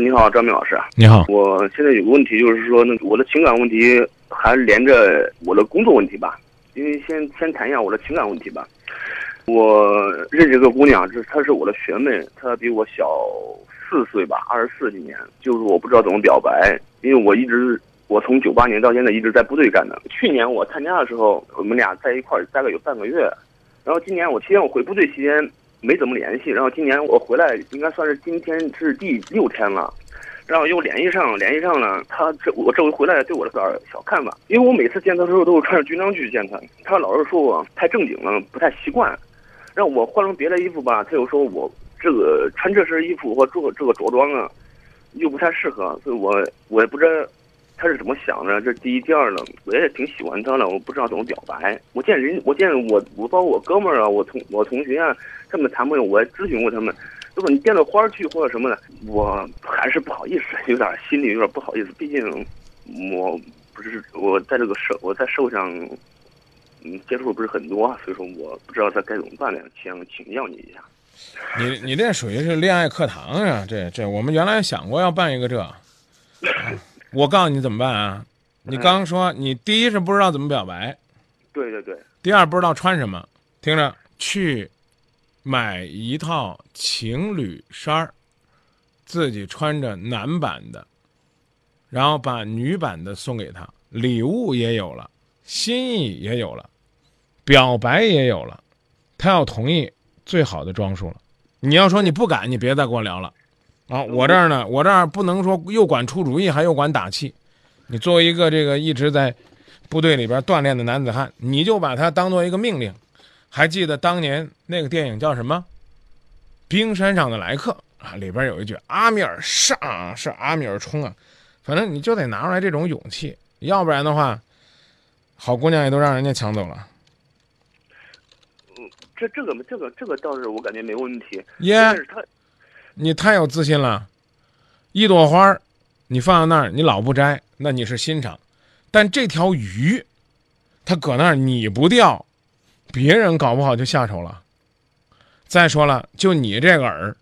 你好，张明老师。你好，我现在有个问题，就是说，我的情感问题还连着我的工作问题吧。因为先谈一下我的情感问题吧。我认识一个姑娘，她是我的学妹，她比我小4岁吧，24几年。就是我不知道怎么表白，因为我从98年到现在一直在部队干的。去年我参加的时候，我们俩在一块儿大概有半个月，然后今年我回部队期间。没怎么联系，然后今年我回来应该算是今天是第6天了，然后又联系上了他。我这回回来对我的点小看法，因为我每次见他的时候都是穿着军装去见他，他老是说我太正经了，不太习惯，让我换成别的衣服吧，他又说我这个穿这身衣服或做这个着装啊，又不太适合，所以我也不知道他是怎么想的。这第一，第二呢，我也挺喜欢他了，我不知道怎么表白。我包括我哥们儿啊，我同学啊，他们谈朋友，我也咨询过他们，如果你变了花去或者什么的，我还是不好意思，心里有点不好意思。毕竟我在社会上，接触不是很多，所以说我不知道他该怎么办呢，想请教你一下。你这属于是恋爱课堂啊，这我们原来想过要办一个这。我告诉你怎么办啊！你刚刚说你第一是不知道怎么表白，对对对。第二不知道穿什么，听着，去买一套情侣衫儿，自己穿着男版的，然后把女版的送给他，礼物也有了，心意也有了，表白也有了，他要同意，最好的装束了。你要说你不敢，你别再跟我聊了。我这儿不能说又管出主意，还又管打气。你作为一个这个一直在部队里边锻炼的男子汉，你就把它当做一个命令。还记得当年那个电影叫什么？冰山上的来客啊，里边有一句阿米尔上是阿米尔冲啊，反正你就得拿出来这种勇气，要不然的话，好姑娘也都让人家抢走了。这个倒是我感觉没问题，但是他。你太有自信了，一朵花你放在那儿，你老不摘，那你是欣赏；但这条鱼，它搁那儿你不钓，别人搞不好就下手了。再说了，就你这个饵，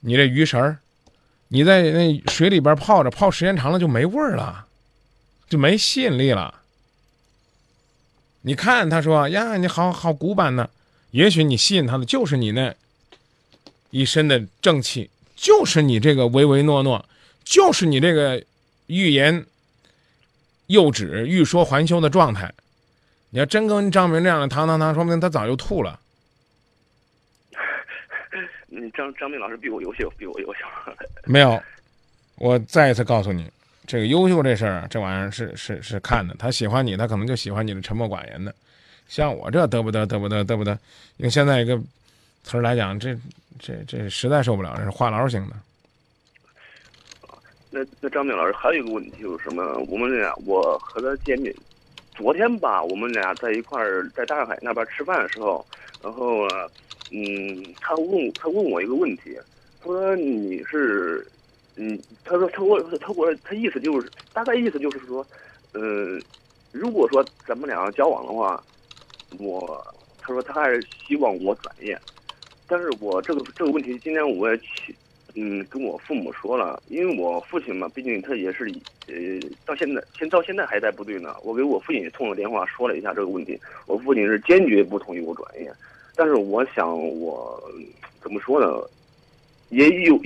你这鱼食，你在那水里边泡着，泡时间长了就没味儿了，就没吸引力了。你看他说呀，你好古板呢，也许你吸引他的就是你那。一身的正气，就是你这个唯唯诺诺，就是你这个欲言又止、欲说还休的状态。你要真跟张明这样的堂，说不定他早就吐了。张明老师比我优秀。没有，我再一次告诉你，这个优秀这事儿，这玩意儿是看的。他喜欢你，他可能就喜欢你的沉默寡言的。像我这得不得，用现在一个词来讲，这实在受不了，这是话痨型的。那张明老师还有一个问题就是什么？我们俩，我和他见面，昨天吧，我们俩在一块儿在大海那边吃饭的时候，然后他问我一个问题，他说你是，他意思就是大概意思就是说，如果说咱们俩交往的话，他说他还是希望我转业。但是我这个问题，今天我也跟我父母说了，因为我父亲嘛，毕竟他也是到现在还在部队呢。我给我父亲也通了电话，说了一下这个问题，我父亲是坚决不同意我转业。但是我想我怎么说呢，也有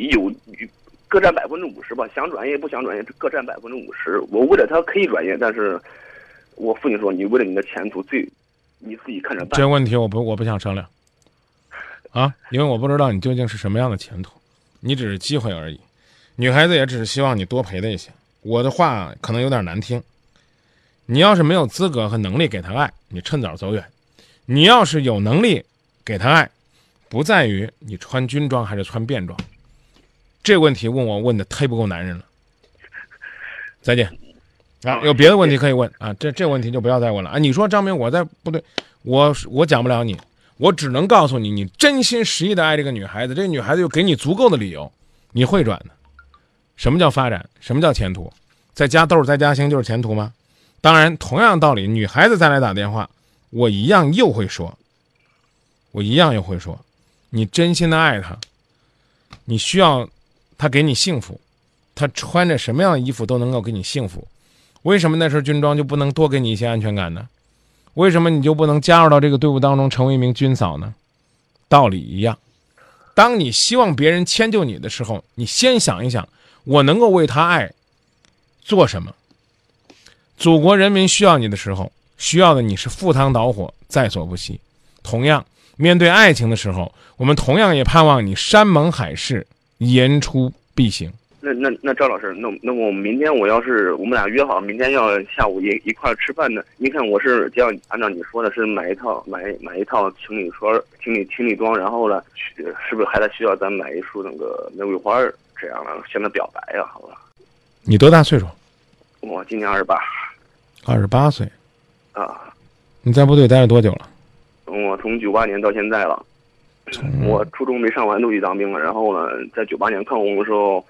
各占50%吧，想转业不想转业各占50%。我为了他可以转业，但是我父亲说你为了你的前途你自己看着办。这问题我不想商量。啊，因为我不知道你究竟是什么样的前途，你只是机会而已。女孩子也只是希望你多陪她一些。我的话可能有点难听，你要是没有资格和能力给她爱，你趁早走远；你要是有能力给她爱，不在于你穿军装还是穿便装。这问题问的忒不够男人了。再见。啊，有别的问题可以问啊，这问题就不要再问了啊。你说张明，我在部队，我讲不了你。我只能告诉你，你真心实意的爱这个女孩子，这个女孩子又给你足够的理由，你会转的。什么叫发展？什么叫前途？再加豆再加星就是前途吗？当然，同样道理，女孩子再来打电话，我一样又会说，你真心的爱她，你需要她给你幸福，他穿着什么样的衣服都能够给你幸福。为什么那身军装就不能多给你一些安全感呢？为什么你就不能加入到这个队伍当中成为一名军嫂呢？道理一样，当你希望别人迁就你的时候，你先想一想，我能够为他爱做什么。祖国人民需要你的时候，需要的你是赴汤蹈火，在所不惜。同样，面对爱情的时候，我们同样也盼望你山盟海誓，言出必行。那赵老师，那我明天我们俩约好，明天要下午一块吃饭呢。您看我是就要按照你说的，是买一套情侣装，然后呢，是不是还得需要咱买一束那个玫瑰花这样了，向他表白呀？好吧。你多大岁数？我今年28。28岁。啊。你在部队待了多久了？我从98年到现在了。我初中没上完就去当兵了，然后呢，在98年抗洪的时候。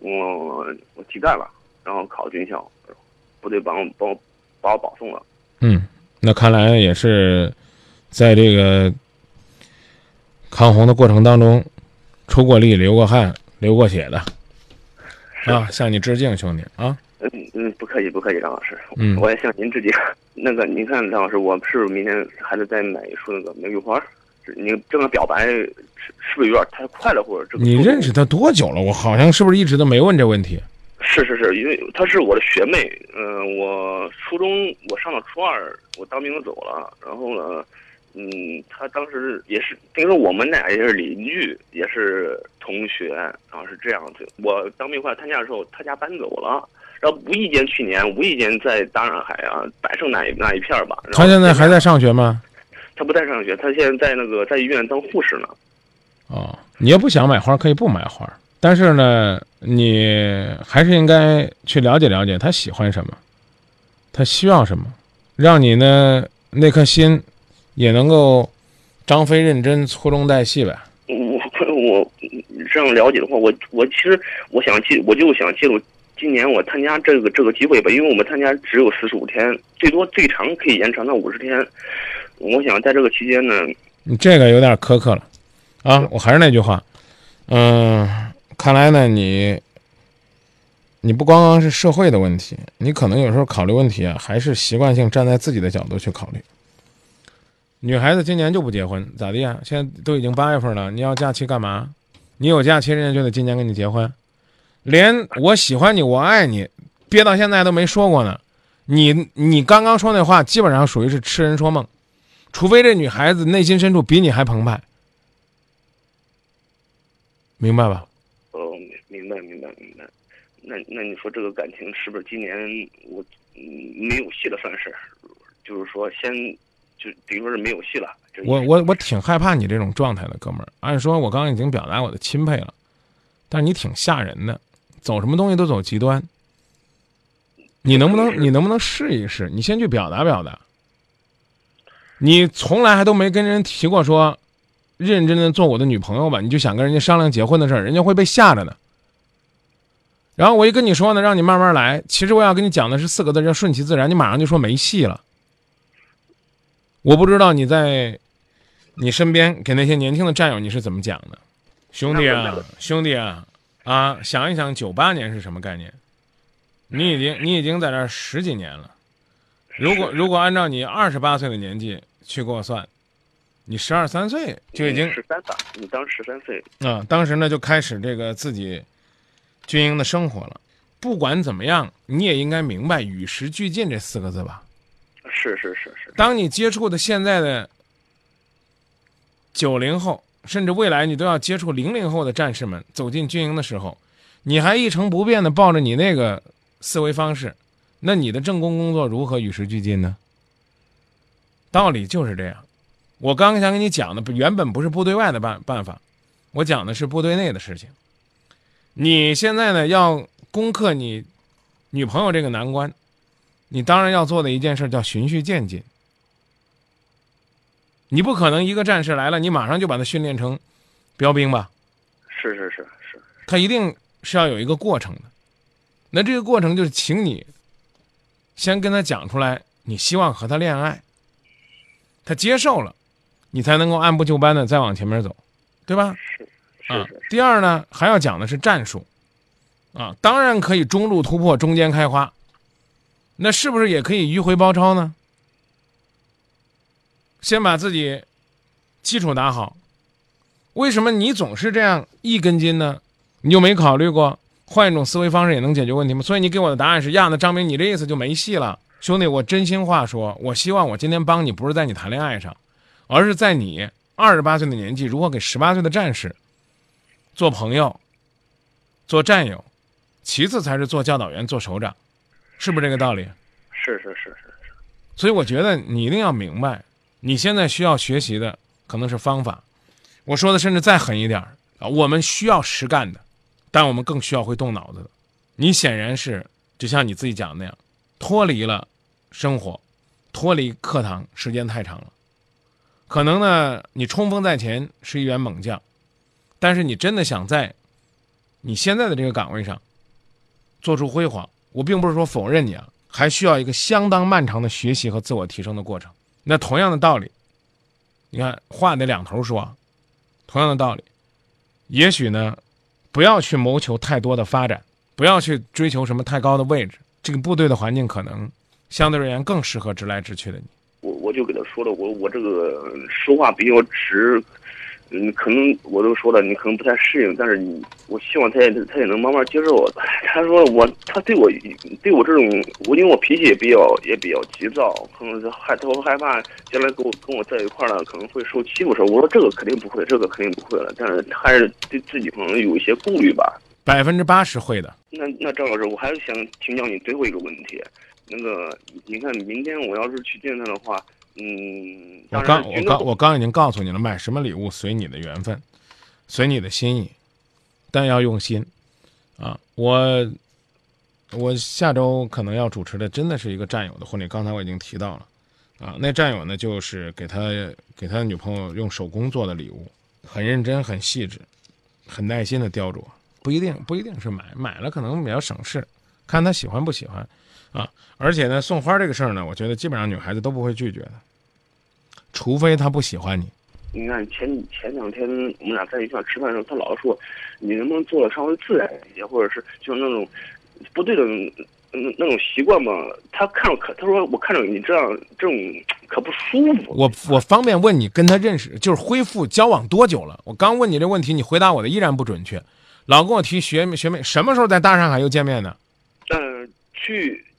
我提干了，然后考军校，部队把我保送了。那看来也是在这个抗洪的过程当中出过力、流过汗、流过血的啊，向你致敬，兄弟啊！不客气，不客气，张老师，我也向您致敬。那个，您看，张老师，我是明天还得再买一束那个玫瑰花。你这个表白是不是有点太快了，或者这个？你认识他多久了？我好像是不是一直都没问这问题？是，因为她是我的学妹。我初中我上到初二，我当兵走了。然后呢，她当时也是，听说我们俩也是邻居，也是同学，然后是这样子。我当兵回来参加的时候，她家搬走了。然后去年无意间在大上海啊百盛那一片吧。她现在还在上学吗？他不在上学，他现在在在医院当护士呢。哦，你也不想买花，可以不买花，但是呢，你还是应该去了解了解他喜欢什么，他需要什么，让你呢那颗心也能够张飞认真，粗中带细呗。我这样了解的话，我其实我就想借助今年我参加这个机会吧，因为我们参加只有45天，最长可以延长到50天。我想在这个期间呢，你这个有点苛刻了，啊！我还是那句话，看来呢，你不光光是社会的问题，你可能有时候考虑问题啊，还是习惯性站在自己的角度去考虑。女孩子今年就不结婚，咋地啊？现在都已经8月份了，你要假期干嘛？你有假期，人家就得今年跟你结婚。连我喜欢你，我爱你，憋到现在都没说过呢。你刚刚说那话，基本上属于是痴人说梦。除非这女孩子内心深处比你还澎湃，明白吧？明白。那你说这个感情是不是今年我没有戏了？算是，就是说先就比如说是没有戏了。我挺害怕你这种状态的，哥们儿。按说我刚刚已经表达我的钦佩了，但是你挺吓人的，走什么东西都走极端。你能不能试一试？你先去表达表达。你从来还都没跟人提过说认真的做我的女朋友吧，你就想跟人家商量结婚的事儿，人家会被吓着的。然后我一跟你说呢，让你慢慢来，其实我要跟你讲的是4个字，叫顺其自然，你马上就说没戏了。我不知道你在你身边给那些年轻的战友你是怎么讲的。兄弟啊，想一想98年是什么概念，你已经在这10几年了。如果按照你28岁的年纪去给我算，你12、13岁就已经13吧？你当13岁啊？当时呢就开始这个自己军营的生活了。不管怎么样，你也应该明白"与时俱进"这4个字吧？是。当你接触的现在的90后，甚至未来你都要接触00后的战士们走进军营的时候，你还一成不变的抱着你那个思维方式。那你的政工工作如何与时俱进呢？道理就是这样。我刚想跟你讲的原本不是部队外的办法，我讲的是部队内的事情。你现在呢要攻克你女朋友这个难关，你当然要做的一件事叫循序渐进。你不可能一个战士来了，你马上就把他训练成标兵吧？是，他一定是要有一个过程的。那这个过程就是请你先跟他讲出来你希望和他恋爱，他接受了，你才能够按部就班的再往前面走，对吧？是。第二呢，还要讲的是战术。啊，当然可以中路突破，中间开花，那是不是也可以迂回包抄呢？先把自己基础打好。为什么你总是这样一根筋呢？你就没考虑过换一种思维方式也能解决问题吗？所以你给我的答案是：呀，那张明，你这意思就没戏了。兄弟，我真心话说，我希望我今天帮你，不是在你谈恋爱上，而是在你28岁的年纪，如何给18岁的战士做朋友、做战友，其次才是做教导员、做首长，是不是这个道理？是。所以我觉得你一定要明白，你现在需要学习的可能是方法。我说的甚至再狠一点啊，我们需要实干的，但我们更需要会动脑子的。你显然是就像你自己讲的那样，脱离了生活，脱离课堂时间太长了，可能呢你冲锋在前是一员猛将，但是你真的想在你现在的这个岗位上做出辉煌，我并不是说否认你啊，还需要一个相当漫长的学习和自我提升的过程。那同样的道理，你看话得两头说啊，同样的道理，也许呢不要去谋求太多的发展，不要去追求什么太高的位置，这个部队的环境可能相对而言更适合直来直去的你。我就给他说了，我这个说话比较直，可能我都说了，你可能不太适应，但是我希望他也能慢慢接受我。他说他对我这种，我因为我脾气也比较急躁，可能他害怕将来跟我在一块儿了可能会受欺负。我说这个肯定不会，这个肯定不会了，但是他还是对自己可能有一些顾虑吧。80%会的。那赵老师，我还是想请教你最后一个问题。那个，你看明天我要是去见他的话，我刚已经告诉你了，买什么礼物随你的缘分，随你的心意，但要用心啊！我下周可能要主持的真的是一个战友的婚礼，刚才我已经提到了啊。那战友呢，就是给他女朋友用手工做的礼物，很认真、很细致、很耐心的雕琢。不一定是买了可能比较省事，看他喜欢不喜欢啊。而且呢，送花这个事儿呢，我觉得基本上女孩子都不会拒绝的，除非她不喜欢你。你看前两天我们俩在一块吃饭的时候，他老说你能不能做的稍微自然一些，或者是就是那种不对的那种习惯嘛。他说我看着你这种可不舒服。我方便问你跟他认识就是恢复交往多久了？我刚问你这问题，你回答我的依然不准确。老跟我提学妹，什么时候在大上海又见面呢？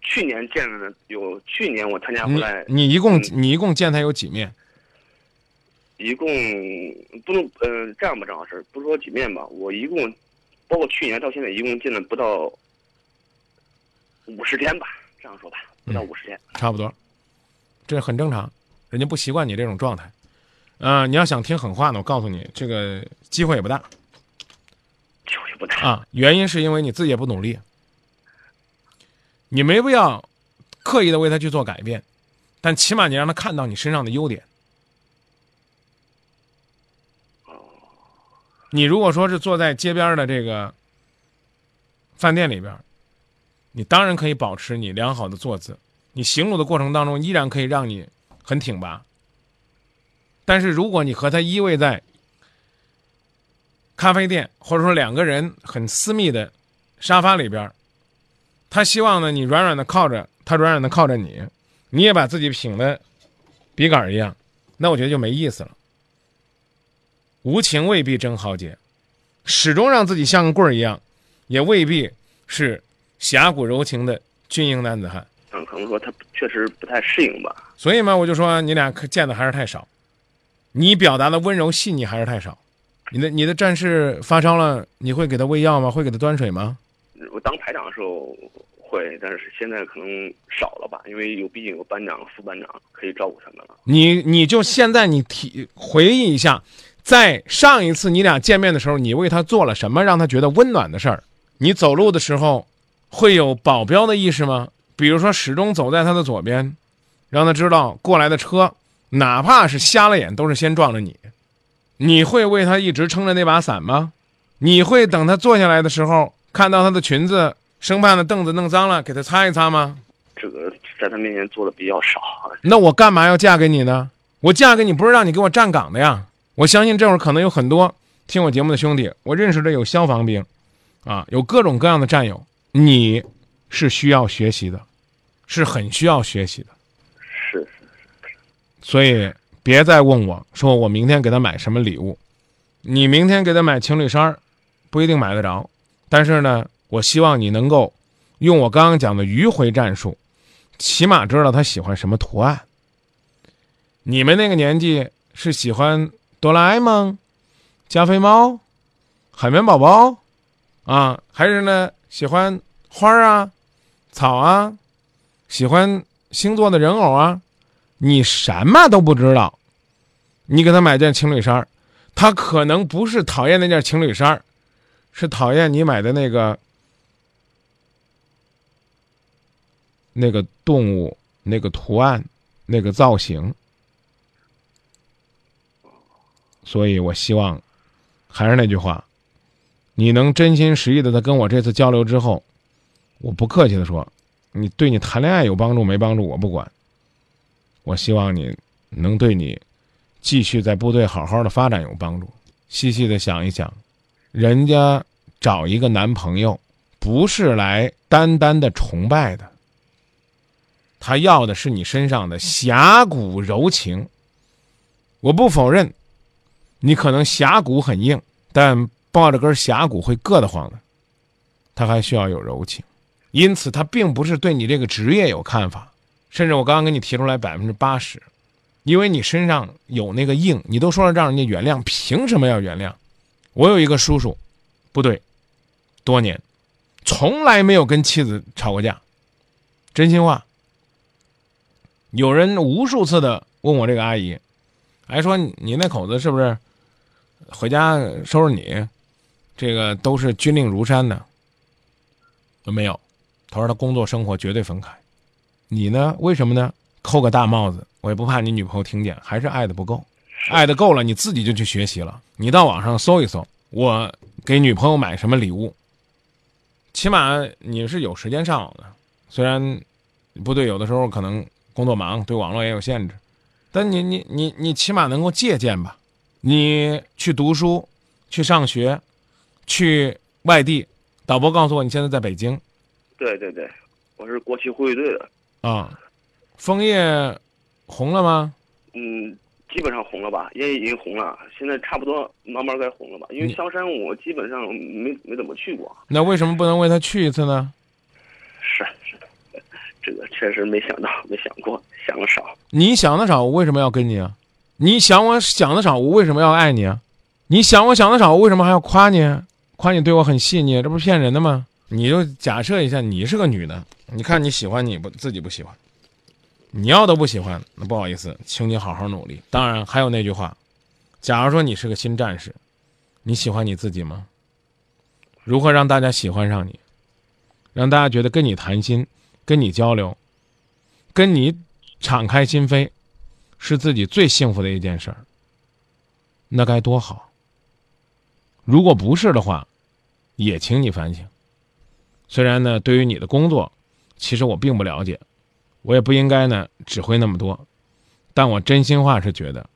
去年见了的，有去年我参加回来。你一共见他有几面？一共不能这样吧，张老师，不说几面吧，我一共包括去年到现在一共见了不到50天吧，这样说吧，不到50天，差不多，这很正常，人家不习惯你这种状态。你要想听狠话呢，我告诉你，这个机会也不大。啊，原因是因为你自己也不努力，你没必要刻意的为他去做改变，但起码你让他看到你身上的优点。你如果说是坐在街边的这个饭店里边，你当然可以保持你良好的坐姿，你行路的过程当中依然可以让你很挺拔，但是如果你和他依偎在咖啡店，或者说两个人很私密的沙发里边，他希望呢你软软的靠着他，软软的靠着你，你也把自己挺的笔杆一样，那我觉得就没意思了。无情未必争豪杰，始终让自己像个棍儿一样，也未必是侠骨柔情的军营男子汉。可能说他确实不太适应吧。所以嘛，我就说你俩见的还是太少，你表达的温柔细腻还是太少。你的战士发烧了，你会给他喂药吗？会给他端水吗？我当排长的时候会，但是现在可能少了吧，因为毕竟有班长、副班长可以照顾他们了。你就现在你回忆一下，在上一次你俩见面的时候，你为他做了什么让他觉得温暖的事儿？你走路的时候会有保镖的意识吗？比如说始终走在他的左边，让他知道过来的车哪怕是瞎了眼都是先撞着你。你会为他一直撑着那把伞吗？你会等他坐下来的时候，看到他的裙子，生怕的凳子弄脏了，给他擦一擦吗？这个在他面前做的比较少。那我干嘛要嫁给你呢？我嫁给你不是让你给我站岗的呀。我相信这会儿可能有很多听我节目的兄弟，我认识的有消防兵，啊，有各种各样的战友，你是需要学习的，是很需要学习的。是。所以别再问我说我明天给他买什么礼物，你明天给他买情侣衫不一定买得着，但是呢，我希望你能够用我刚刚讲的迂回战术，起码知道他喜欢什么图案。你们那个年纪是喜欢哆啦 A 梦、加菲猫、海绵宝宝啊，还是呢喜欢花啊、草啊，喜欢星座的人偶啊？你什么都不知道，你给他买件情侣衫，他可能不是讨厌那件情侣衫，是讨厌你买的那个动物、那个图案、那个造型。所以我希望还是那句话，你能真心实意的在跟我这次交流之后，我不客气的说，你对你谈恋爱有帮助没帮助我不管，我希望你能对你继续在部队好好的发展有帮助。细细的想一想，人家找一个男朋友不是来单单的崇拜的，他要的是你身上的侠骨柔情。我不否认你可能侠骨很硬，但抱着根侠骨会硌得慌的，他还需要有柔情。因此他并不是对你这个职业有看法，甚至我刚刚给你提出来 80%， 因为你身上有那个硬，你都说了让人家原谅，凭什么要原谅？我有一个叔叔，部队多年，从来没有跟妻子吵过架，真心话。有人无数次的问我这个阿姨，还说你那口子是不是回家收拾你，这个都是军令如山的。没有，他说他工作生活绝对分开。你呢？为什么呢？扣个大帽子，我也不怕你女朋友听见，还是爱的不够。爱的够了，你自己就去学习了。你到网上搜一搜，我给女朋友买什么礼物，起码你是有时间上网的。虽然部队有的时候可能工作忙，对网络也有限制，但你起码能够借鉴吧。你去读书，去上学，去外地。导播告诉我你现在在北京。对，我是国旗护卫队的。啊，枫叶红了吗？基本上红了吧，也已经红了，现在差不多慢慢该红了吧。因为香山我基本上没怎么去过。那为什么不能为他去一次呢？是。这个确实没想到，没想过，想的少。你想的少，我为什么要跟你啊？你想我想的少，我为什么要爱你啊？你想我想的少，我为什么还要夸你啊？夸你对我很细腻，这不是骗人的吗？你就假设一下，你是个女的，你看你喜欢你不自己不喜欢，你要都不喜欢，那不好意思，请你好好努力。当然还有那句话，假如说你是个新战士，你喜欢你自己吗？如何让大家喜欢上你，让大家觉得跟你谈心，跟你交流，跟你敞开心扉，是自己最幸福的一件事儿。那该多好！如果不是的话，也请你反省。虽然呢，对于你的工作，其实我并不了解，我也不应该呢指挥那么多，但我真心话是觉得，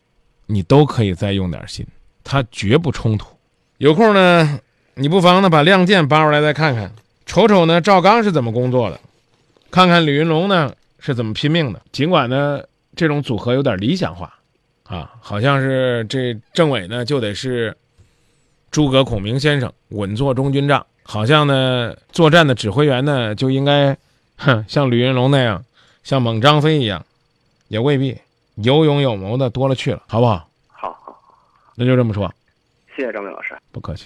你都可以再用点心，它绝不冲突。有空呢，你不妨呢把《亮剑》扒出来再看看，瞅瞅呢赵刚是怎么工作的。看看李云龙呢是怎么拼命的，尽管呢这种组合有点理想化啊，好像是这政委呢就得是诸葛孔明先生稳坐中军帐，好像呢作战的指挥员呢就应该像李云龙那样，像猛张飞一样，也未必，有勇有谋的多了去了，好不好？好，那就这么说。谢谢张明老师，不客气。